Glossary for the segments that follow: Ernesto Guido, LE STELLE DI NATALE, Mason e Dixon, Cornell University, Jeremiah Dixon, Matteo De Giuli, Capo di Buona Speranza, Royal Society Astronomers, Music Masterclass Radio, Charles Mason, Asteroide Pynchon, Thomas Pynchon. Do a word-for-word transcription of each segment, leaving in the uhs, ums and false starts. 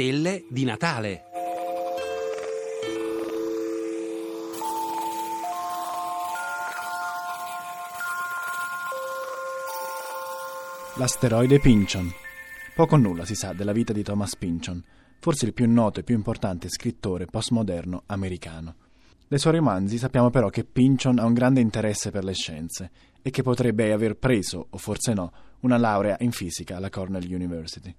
stelle di Natale. L'asteroide Pynchon. Poco o nulla si sa della vita di Thomas Pynchon, forse il più noto e più importante scrittore postmoderno americano. Dai suoi romanzi sappiamo però che Pynchon ha un grande interesse per le scienze e che potrebbe aver preso, o forse no, una laurea in fisica alla Cornell University.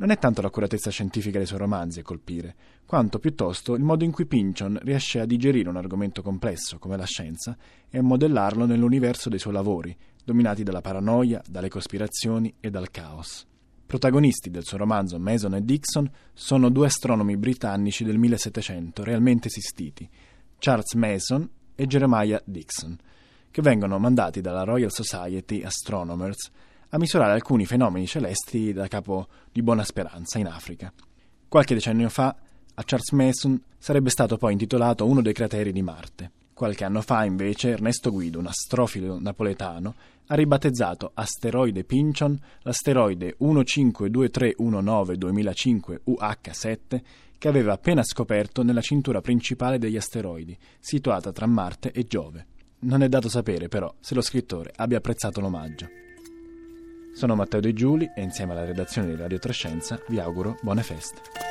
Non è tanto l'accuratezza scientifica dei suoi romanzi a colpire, quanto piuttosto il modo in cui Pynchon riesce a digerire un argomento complesso come la scienza e a modellarlo nell'universo dei suoi lavori, dominati dalla paranoia, dalle cospirazioni e dal caos. Protagonisti del suo romanzo Mason e Dixon sono due astronomi britannici del millesettecento realmente esistiti, Charles Mason e Jeremiah Dixon, che vengono mandati dalla Royal Society Astronomers a misurare alcuni fenomeni celesti da Capo di Buona Speranza in Africa. Qualche decennio fa a Charles Mason sarebbe stato poi intitolato uno dei crateri di Marte. Qualche anno fa, invece, Ernesto Guido, un astrofilo napoletano, ha ribattezzato Asteroide Pynchon l'asteroide uno cinque due tre uno nove duemilacinque U H sette che aveva appena scoperto nella cintura principale degli asteroidi, situata tra Marte e Giove. Non è dato sapere, però, se lo scrittore abbia apprezzato l'omaggio. Sono Matteo De Giuli e insieme alla redazione di Radio tre Scienza vi auguro buone feste.